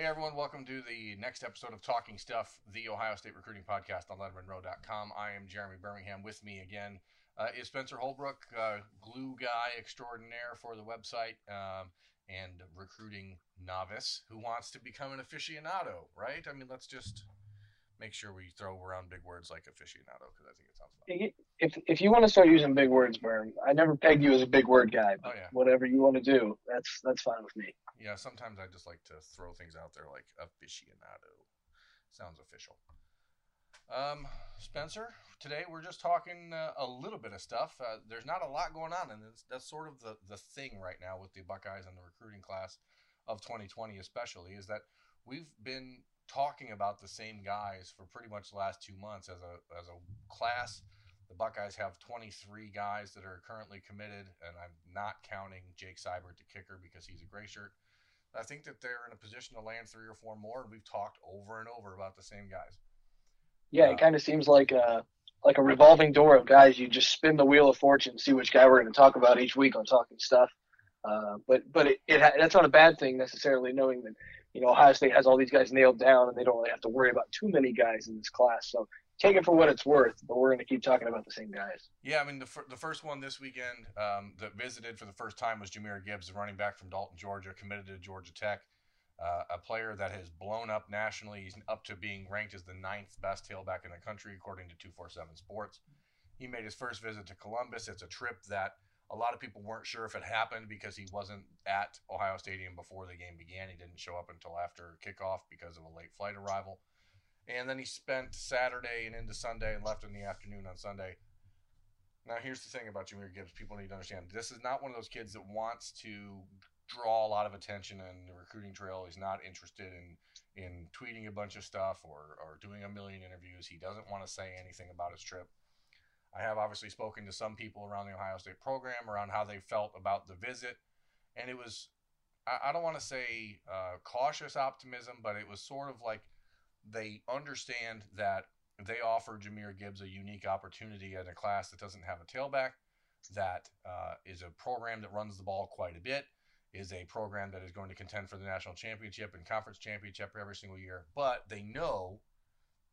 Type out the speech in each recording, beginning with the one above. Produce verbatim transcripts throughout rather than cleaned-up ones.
Hey, everyone. Welcome to the next episode of Talking Stuff, the Ohio State Recruiting Podcast on Letterman Row dot com. I am Jeremy Birmingham. With me again uh, is Spencer Holbrook, uh, glue guy extraordinaire for the website um, and recruiting novice who wants to become an aficionado, right? I mean, let's just make sure we throw around big words like aficionado because I think it sounds fun. If, if you want to start using big words, Berm, I never pegged you as a big word guy, but oh, yeah. Whatever you want to do, that's that's fine with me. Yeah, sometimes I just like to throw things out there like aficionado. Sounds official. Um, Spencer, today we're just talking uh, a little bit of stuff. Uh, there's not a lot going on, and it's, that's sort of the, the thing right now with the Buckeyes and the recruiting class of twenty twenty especially, is that we've been talking about the same guys for pretty much the last two months as a as a class. The Buckeyes have twenty-three guys that are currently committed, and I'm not counting Jake Seibert, the kicker, because he's a gray shirt. I think that they're in a position to land three or four more, and we've talked over and over about the same guys. Yeah, uh, it kind of seems like a, like a revolving door of guys. You just spin the wheel of fortune, see which guy we're going to talk about each week on Talking Stuff. Uh, but but it, it that's not a bad thing necessarily, knowing that you know Ohio State has all these guys nailed down and they don't really have to worry about too many guys in this class. So take it for what it's worth, but we're going to keep talking about the same guys. Yeah, I mean the f- the first one this weekend um, that visited for the first time was Jameer Gibbs, the running back from Dalton, Georgia, committed to Georgia Tech, uh, a player that has blown up nationally. He's up to being ranked as the ninth best tailback in the country according to two forty-seven Sports. He made his first visit to Columbus. It's a trip that a lot of people weren't sure if it happened because he wasn't at Ohio Stadium before the game began. He didn't show up until after kickoff because of a late flight arrival. And then he spent Saturday and into Sunday and left in the afternoon on Sunday. Now, here's the thing about Jameer Gibbs. People need to understand. This is not one of those kids that wants to draw a lot of attention in the recruiting trail. He's not interested in, in tweeting a bunch of stuff or, or doing a million interviews. He doesn't want to say anything about his trip. I have obviously spoken to some people around the Ohio State program around how they felt about the visit. And it was, I, I don't want to say uh, cautious optimism, but it was sort of like they understand that they offer Jameer Gibbs a unique opportunity in a class that doesn't have a tailback, that uh, is a program that runs the ball quite a bit, is a program that is going to contend for the national championship and conference championship every single year. But they know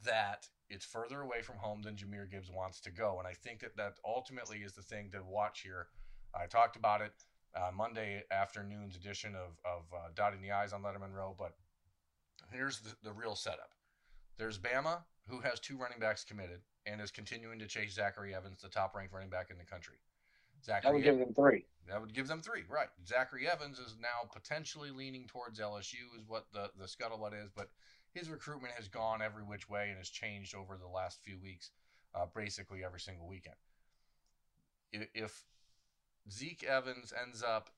that it's further away from home than Jameer Gibbs wants to go. And I think that that ultimately is the thing to watch here. I talked about it uh, Monday afternoon's edition of, of uh, Dotting the I's on Letterman Row, but here's the, the real setup. There's Bama, who has two running backs committed and is continuing to chase Zachary Evans, the top-ranked running back in the country. Zachary that would give them three. That would give them three, right. Zachary Evans is now potentially leaning towards L S U is what the, the scuttlebutt is, but his recruitment has gone every which way and has changed over the last few weeks, uh, basically every single weekend. If Zeke Evans ends up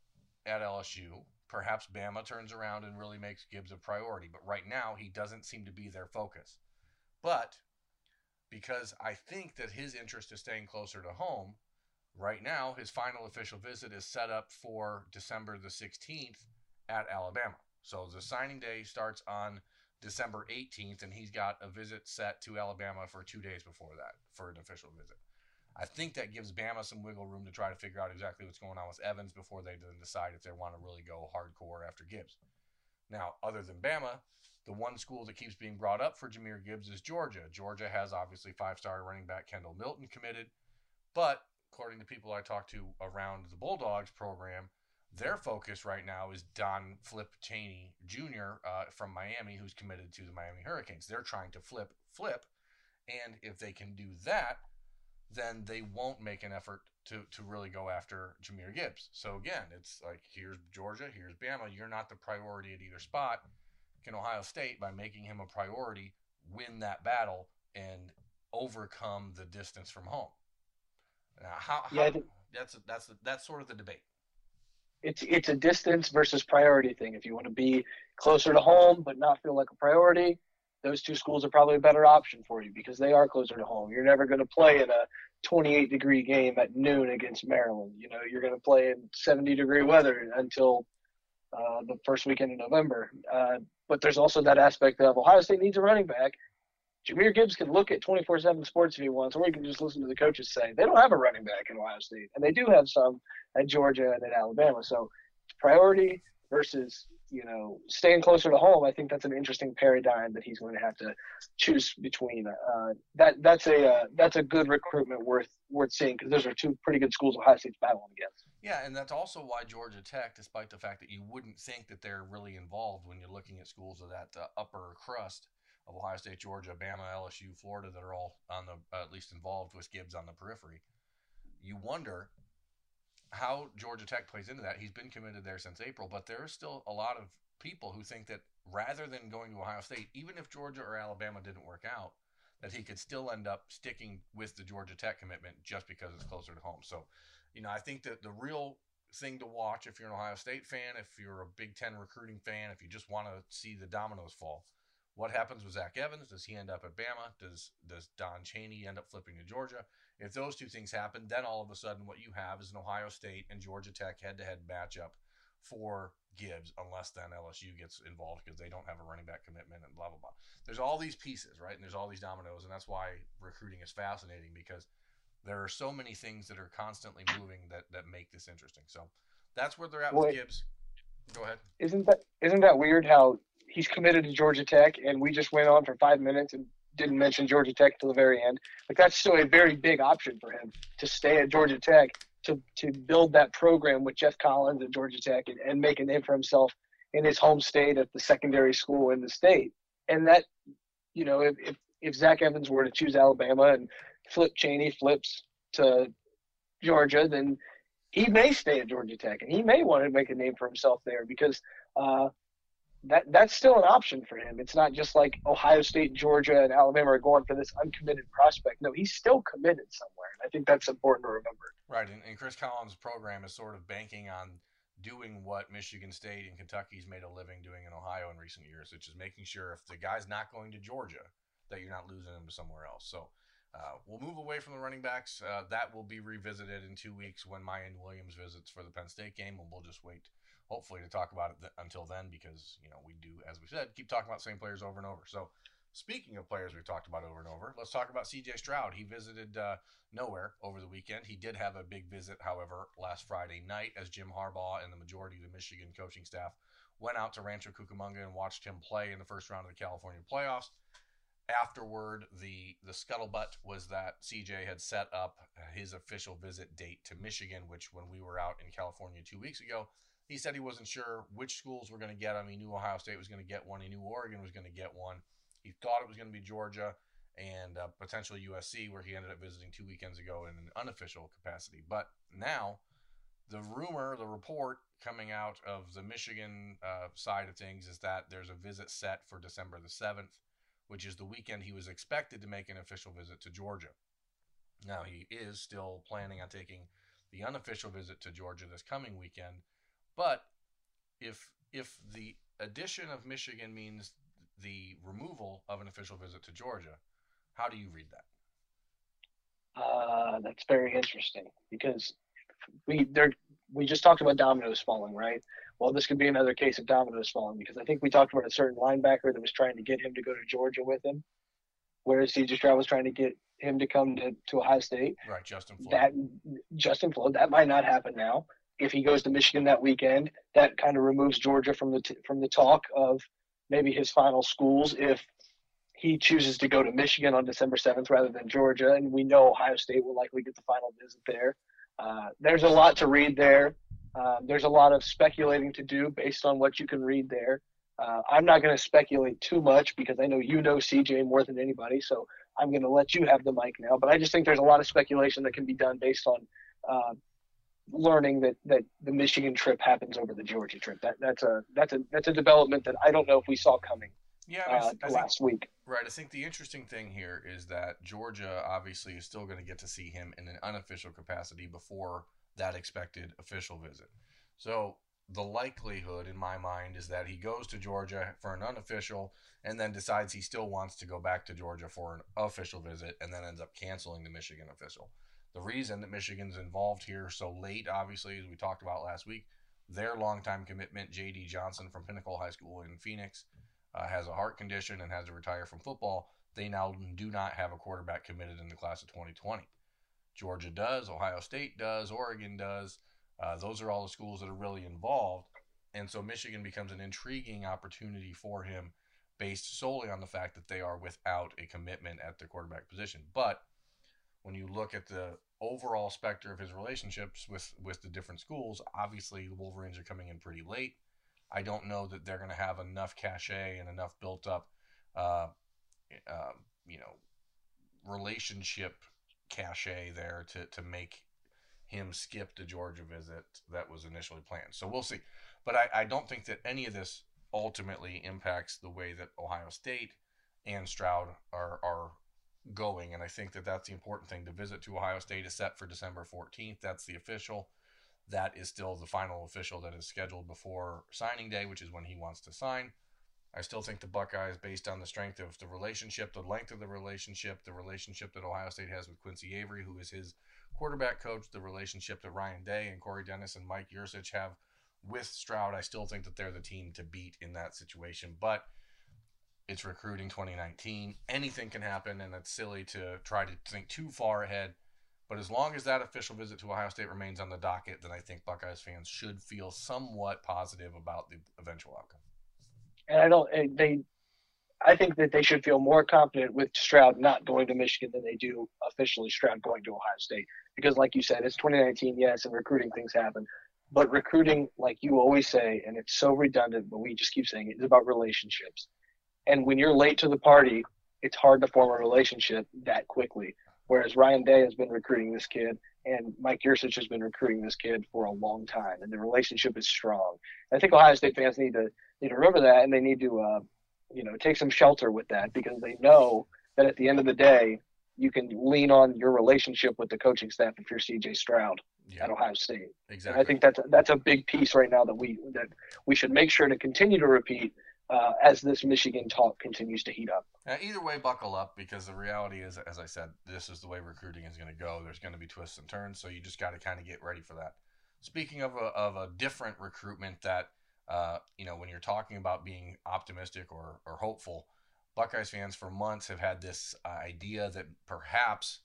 at L S U, perhaps Bama turns around and really makes Gibbs a priority. But right now, he doesn't seem to be their focus. But because I think that his interest is staying closer to home, right now, his final official visit is set up for December the sixteenth at Alabama. So the signing day starts on December eighteenth, and he's got a visit set to Alabama for two days before that for an official visit. I think that gives Bama some wiggle room to try to figure out exactly what's going on with Evans before they then decide if they want to really go hardcore after Gibbs. Now, other than Bama, the one school that keeps being brought up for Jameer Gibbs is Georgia. Georgia has obviously five-star running back Kendall Milton committed, but according to people I talked to around the Bulldogs program, their focus right now is Don Flip Chaney Junior Uh, from Miami, who's committed to the Miami Hurricanes. They're trying to flip, flip. And if they can do that, then they won't make an effort to, to really go after Jameer Gibbs. So, again, it's like, here's Georgia, here's Bama. You're not the priority at either spot. Can Ohio State, by making him a priority, win that battle and overcome the distance from home? Now, how, how, yeah, that's, that's, that's sort of the debate. It's it's a distance versus priority thing. If you want to be closer to home but not feel like a priority, those two schools are probably a better option for you because they are closer to home. You're never going to play in a twenty-eight degree game at noon against Maryland. You know, you're going to play in seventy degree weather until uh, the first weekend in November. Uh, but there's also that aspect of Ohio State needs a running back. Jameer Gibbs can look at twenty-four seven Sports if he wants, or he can just listen to the coaches say they don't have a running back in Ohio State, and they do have some at Georgia and at Alabama. So priority versus you know, staying closer to home, I think that's an interesting paradigm that he's going to have to choose between. Uh, that that's a uh, that's a good recruitment worth worth seeing, because those are two pretty good schools Ohio State's battling against. Yeah, and that's also why Georgia Tech, despite the fact that you wouldn't think that they're really involved when you're looking at schools of that uh, upper crust of Ohio State, Georgia, Bama, L S U, Florida, that are all on the uh, at least involved with Gibbs on the periphery. You wonder how Georgia Tech plays into that. He's been committed there since April, but there are still a lot of people who think that rather than going to Ohio State, even if Georgia or Alabama didn't work out, that he could still end up sticking with the Georgia Tech commitment just because it's closer to home. So, you know, I think that the real thing to watch, if you're an Ohio State fan, if you're a Big Ten recruiting fan, if you just want to see the dominoes fall, what happens with Zach Evans? Does he end up at Bama? Does does Don Chaney end up flipping to Georgia? If those two things happen, then all of a sudden what you have is an Ohio State and Georgia Tech head-to-head matchup for Gibbs, unless then L S U gets involved because they don't have a running back commitment and blah, blah, blah. There's all these pieces, right? And there's all these dominoes, and that's why recruiting is fascinating, because there are so many things that are constantly moving that, that make this interesting. So that's where they're at well, with Gibbs. Go ahead. Isn't that isn't that weird how – he's committed to Georgia Tech, and we just went on for five minutes and didn't mention Georgia Tech till the very end. Like, that's still a very big option for him to stay at Georgia Tech, to to build that program with Geoff Collins at Georgia Tech, and, and make a name for himself in his home state at the secondary school in the state. And that, you know, if if, if Zach Evans were to choose Alabama and Flip Chaney flips to Georgia, then he may stay at Georgia Tech, and he may want to make a name for himself there, because uh, – That that's still an option for him. It's not just like Ohio State, Georgia, and Alabama are going for this uncommitted prospect. No, he's still committed somewhere, and I think that's important to remember. Right, and, and Chris Collins' program is sort of banking on doing what Michigan State and Kentucky's made a living doing in Ohio in recent years, which is making sure if the guy's not going to Georgia, that you're not losing him to somewhere else. So uh, we'll move away from the running backs. Uh, that will be revisited in two weeks when Mayan Williams visits for the Penn State game, and we'll just wait, hopefully, to talk about it th- until then, because, you know, we do, as we said, keep talking about the same players over and over. So, speaking of players we've talked about over and over, let's talk about C J. Stroud. He visited uh, nowhere over the weekend. He did have a big visit, however, last Friday night, as Jim Harbaugh and the majority of the Michigan coaching staff went out to Rancho Cucamonga and watched him play in the first round of the California playoffs. Afterward, the, the scuttlebutt was that C J had set up his official visit date to Michigan, which, when we were out in California two weeks ago, he said he wasn't sure which schools were going to get him. He knew Ohio State was going to get one. He knew Oregon was going to get one. He thought it was going to be Georgia and uh, potentially U S C, where he ended up visiting two weekends ago in an unofficial capacity. But now the rumor, the report coming out of the Michigan uh, side of things is that there's a visit set for December the seventh, which is the weekend he was expected to make an official visit to Georgia. Now, he is still planning on taking the unofficial visit to Georgia this coming weekend. But if if the addition of Michigan means the removal of an official visit to Georgia, how do you read that? Uh, that's very interesting, because we there we just talked about dominoes falling, right? Well, this could be another case of dominoes falling, because I think we talked about a certain linebacker that was trying to get him to go to Georgia with him, whereas C J. Stroud was trying to get him to come to, to Ohio State. Right, Justin Floyd. That, Justin Floyd, that might not happen now. If he goes to Michigan that weekend, that kind of removes Georgia from the t- from the talk of maybe his final schools. If he chooses to go to Michigan on December seventh rather than Georgia, and we know Ohio State will likely get the final visit there, uh, there's a lot to read there. Uh, there's a lot of speculating to do based on what you can read there. Uh, I'm not going to speculate too much, because I know you know C J more than anybody, so I'm going to let you have the mic now. But I just think there's a lot of speculation that can be done based on uh, – learning that that the Michigan trip happens over the Georgia trip. That that's a that's a that's a development that I don't know if we saw coming. Yeah, I mean, uh, I think, last week. Right. I think the interesting thing here is that Georgia obviously is still going to get to see him in an unofficial capacity before that expected official visit. So the likelihood in my mind is that he goes to Georgia for an unofficial and then decides he still wants to go back to Georgia for an official visit, and then ends up canceling the Michigan official. The reason that Michigan's involved here so late, obviously, as we talked about last week, their longtime commitment, J D Johnson from Pinnacle High School in Phoenix, uh, has a heart condition and has to retire from football. They now do not have a quarterback committed in the class of twenty twenty. Georgia does, Ohio State does, Oregon does. Uh, those are all the schools that are really involved. And so Michigan becomes an intriguing opportunity for him based solely on the fact that they are without a commitment at the quarterback position. But when you look at the overall specter of his relationships with, with the different schools, obviously the Wolverines are coming in pretty late. I don't know that they're going to have enough cachet and enough built up, uh, uh, you know, relationship cachet there to, to make him skip the Georgia visit that was initially planned. So we'll see. But I, I don't think that any of this ultimately impacts the way that Ohio State and Stroud are, are going. And I think that that's the important thing. The visit to Ohio State is set for December fourteenth. That's the official. That is still the final official that is scheduled before signing day, which is when he wants to sign. I still think the Buckeyes, based on the strength of the relationship, the length of the relationship, the relationship that Ohio State has with Quincy Avery, who is his quarterback coach, the relationship that Ryan Day and Corey Dennis and Mike Yurcich have with Stroud, I still think that they're the team to beat in that situation. But it's recruiting twenty nineteen. Anything can happen, and it's silly to try to think too far ahead. But as long as that official visit to Ohio State remains on the docket, then I think Buckeyes fans should feel somewhat positive about the eventual outcome. And I don't. They, I think that they should feel more confident with Stroud not going to Michigan than they do officially Stroud going to Ohio State, because, like you said, it's twenty nineteen, yes, and recruiting things happen. But recruiting, like you always say, and it's so redundant, but we just keep saying it, is about relationships. And when you're late to the party, it's hard to form a relationship that quickly. Whereas Ryan Day has been recruiting this kid, and Mike Yurcich has been recruiting this kid for a long time, and the relationship is strong. And I think Ohio State fans need to need to remember that, and they need to, uh, you know, take some shelter with that, because they know that at the end of the day, you can lean on your relationship with the coaching staff if you're C J. Stroud yeah, at Ohio State. Exactly. And I think that's a, that's a big piece right now that we that we should make sure to continue to repeat. Uh, as this Michigan talk continues to heat up. Now, either way, buckle up, because the reality is, as I said, this is the way recruiting is going to go. There's going to be twists and turns, so you just got to kind of get ready for that. Speaking of a, of a different recruitment that, uh, you know, when you're talking about being optimistic or, or hopeful, Buckeyes fans for months have had this idea that perhaps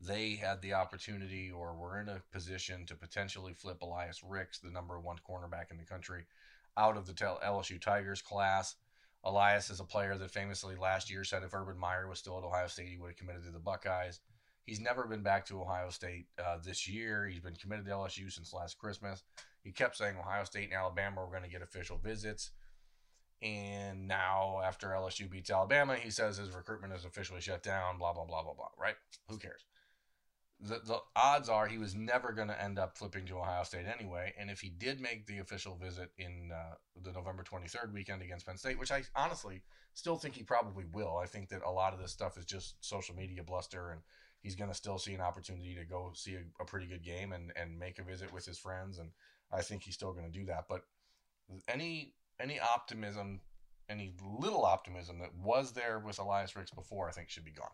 they had the opportunity or were in a position to potentially flip Elias Ricks, the number one cornerback in the country, out of the L S U Tigers class. Elias is a player that famously last year said if Urban Meyer was still at Ohio State, he would have committed to the Buckeyes. He's never been back to Ohio State uh, this year. He's been committed to L S U since last Christmas. He kept saying Ohio State and Alabama were going to get official visits. And now after L S U beats Alabama, he says his recruitment is officially shut down, blah, blah, blah, blah, blah, right? Who cares? The, the odds are he was never going to end up flipping to Ohio State anyway. And if he did make the official visit in uh, the November twenty-third weekend against Penn State, which I honestly still think he probably will. I think that a lot of this stuff is just social media bluster, and he's going to still see an opportunity to go see a, a pretty good game and, and make a visit with his friends. And I think he's still going to do that. But any, any optimism, any little optimism that was there with Elias Ricks before, I think should be gone.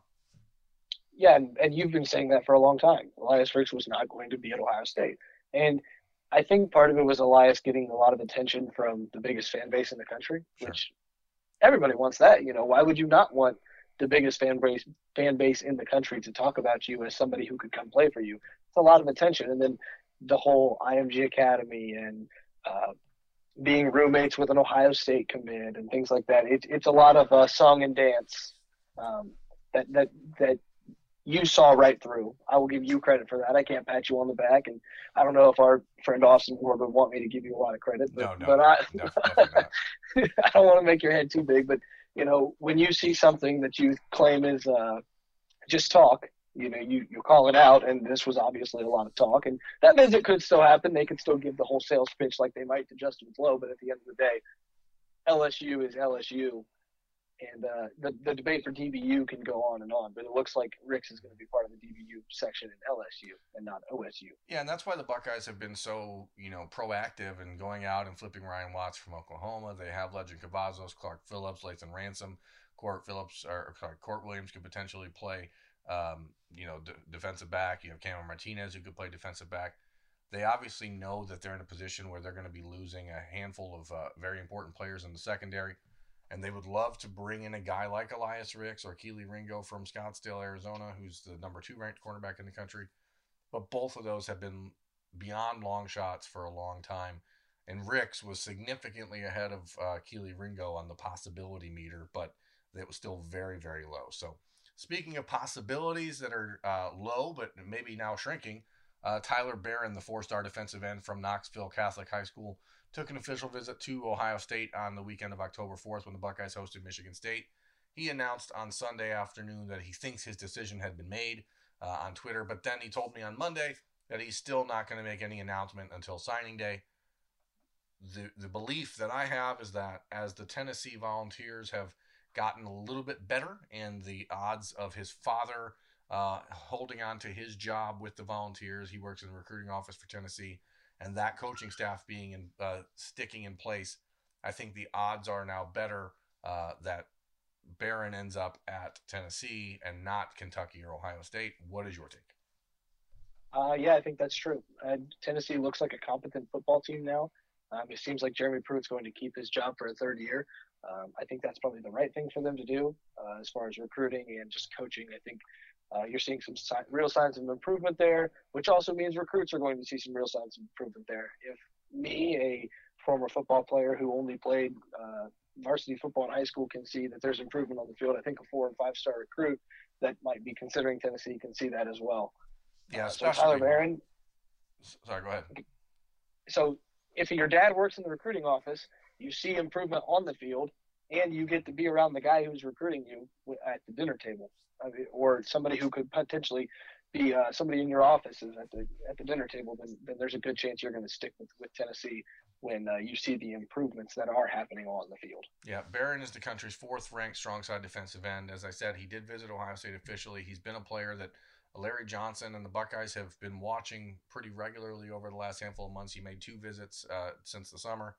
Yeah, and, and you've been saying that for a long time. Elias Ricks was not going to be at Ohio State. And I think part of it was Elias getting a lot of attention from the biggest fan base in the country, sure. Which everybody wants that. You know, why would you not want the biggest fan base fan base in the country to talk about you as somebody who could come play for you? It's a lot of attention. And then the whole I M G Academy and uh, being roommates with an Ohio State commit and things like that. It, it's a lot of uh, song and dance um, that that that – you saw right through. I will give you credit for that. I can't pat you on the back, and I don't know if our friend Austin Ward would want me to give you a lot of credit. But, no, no, but I, no, I don't want to make your head too big. But you know, when you see something that you claim is uh, just talk, you know, you you call it out, and this was obviously a lot of talk, and that visit could still happen. They could still give the whole sales pitch like they might to Justin Blow, but at the end of the day, L S U is L S U. And uh, the, the debate for D B U can go on and on, but it looks like Ricks is going to be part of the D B U section in L S U and not O S U. Yeah, and that's why the Buckeyes have been so, you know, proactive in going out and flipping Ryan Watts from Oklahoma. They have Legend Cavazos, Clark Phillips, Layton Ransom, Court Phillips, or sorry, Court Williams could potentially play, um, you know, d- defensive back. You have Cameron Martinez who could play defensive back. They obviously know that they're in a position where they're going to be losing a handful of uh, very important players in the secondary. And they would love to bring in a guy like Elias Ricks or Keely Ringo from Scottsdale, Arizona, who's the number two ranked cornerback in the country. But both of those have been beyond long shots for a long time. and Ricks was significantly ahead of uh, Keely Ringo on the possibility meter, but that was still very, very low. So speaking of possibilities that are uh, low, but maybe now shrinking, uh, Tyler Barron, the four-star defensive end from Knoxville Catholic High School, took an official visit to Ohio State on the weekend of October fourth when the Buckeyes hosted Michigan State. He announced on Sunday afternoon that he thinks his decision had been made uh, on Twitter, but then he told me on Monday that he's still not going to make any announcement until signing day. The, the belief that I have is that as the Tennessee Volunteers have gotten a little bit better and the odds of his father uh, holding on to his job with the Volunteers, he works in the recruiting office for Tennessee, and that coaching staff being in, uh, sticking in place, I think the odds are now better uh, that Barron ends up at Tennessee and not Kentucky or Ohio State. What is your take? Uh, yeah, I think that's true. Uh, Tennessee looks like a competent football team now. Um, it seems like Jeremy Pruitt's going to keep his job for a third year. Um, I think that's probably the right thing for them to do uh, as far as recruiting and just coaching. I think uh, you're seeing some si- real signs of improvement there, which also means recruits are going to see some real signs of improvement there. If me, a former football player who only played uh, varsity football in high school, can see that there's improvement on the field, I think a four- and five-star recruit that might be considering Tennessee can see that as well. Yeah, especially uh, so Tyler Barron. Sorry, go ahead. So if your dad works in the recruiting office, you see improvement on the field, and you get to be around the guy who's recruiting you at the dinner table, I mean, or somebody who could potentially be uh, somebody in your office is at the at the dinner table, then, then there's a good chance you're going to stick with, with Tennessee when uh, you see the improvements that are happening on the field. Yeah, Barron is the country's fourth-ranked strong side defensive end. As I said, he did visit Ohio State officially. He's been a player that Larry Johnson and the Buckeyes have been watching pretty regularly over the last handful of months. He made two visits uh, since the summer.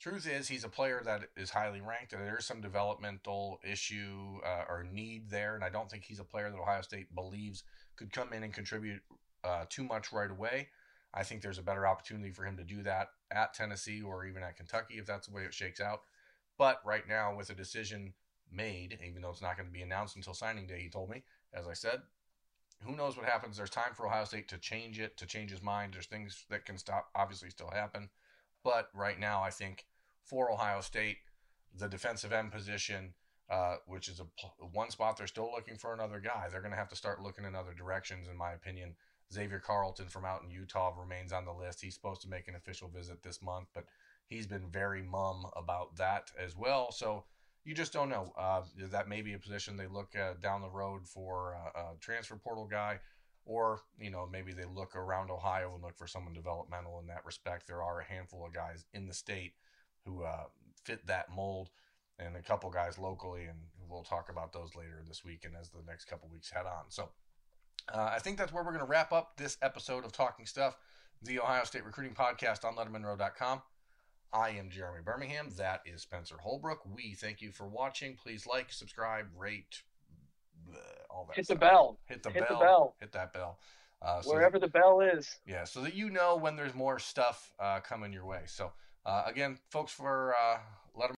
Truth is, he's a player that is highly ranked, and there's some developmental issue uh, or need there, and I don't think he's a player that Ohio State believes could come in and contribute uh, too much right away. I think there's a better opportunity for him to do that at Tennessee or even at Kentucky if that's the way it shakes out. But right now, with a decision made, even though it's not going to be announced until signing day, he told me, as I said, who knows what happens. There's time for Ohio State to change it, to change his mind. There's things that can stop, obviously still happen. But right now, I think for Ohio State, the defensive end position, uh, which is a one spot they're still looking for another guy, they're going to have to start looking in other directions, in my opinion. Xavier Carlton from out in Utah remains on the list. He's supposed to make an official visit this month, but he's been very mum about that as well. So you just don't know. Uh, that may be a position they look uh, down the road for a, a transfer portal guy, or you know maybe they look around Ohio and look for someone developmental in that respect. There are a handful of guys in the state who uh, fit that mold, and a couple guys locally, and we'll talk about those later this week and as the next couple weeks head on. So uh, I think that's where we're going to wrap up this episode of Talking Stuff, the Ohio State Recruiting Podcast on Letterman Row dot com. I am Jeremy Birmingham. That is Spencer Holbrook. We thank you for watching. Please like, subscribe, rate, bleh, all that. Hit stuff. the bell. Hit the Hit bell. the bell. Hit that bell. Uh, so Wherever that, the bell is. Yeah, so that you know when there's more stuff uh, coming your way. So, uh, again, folks, for uh, Letterman.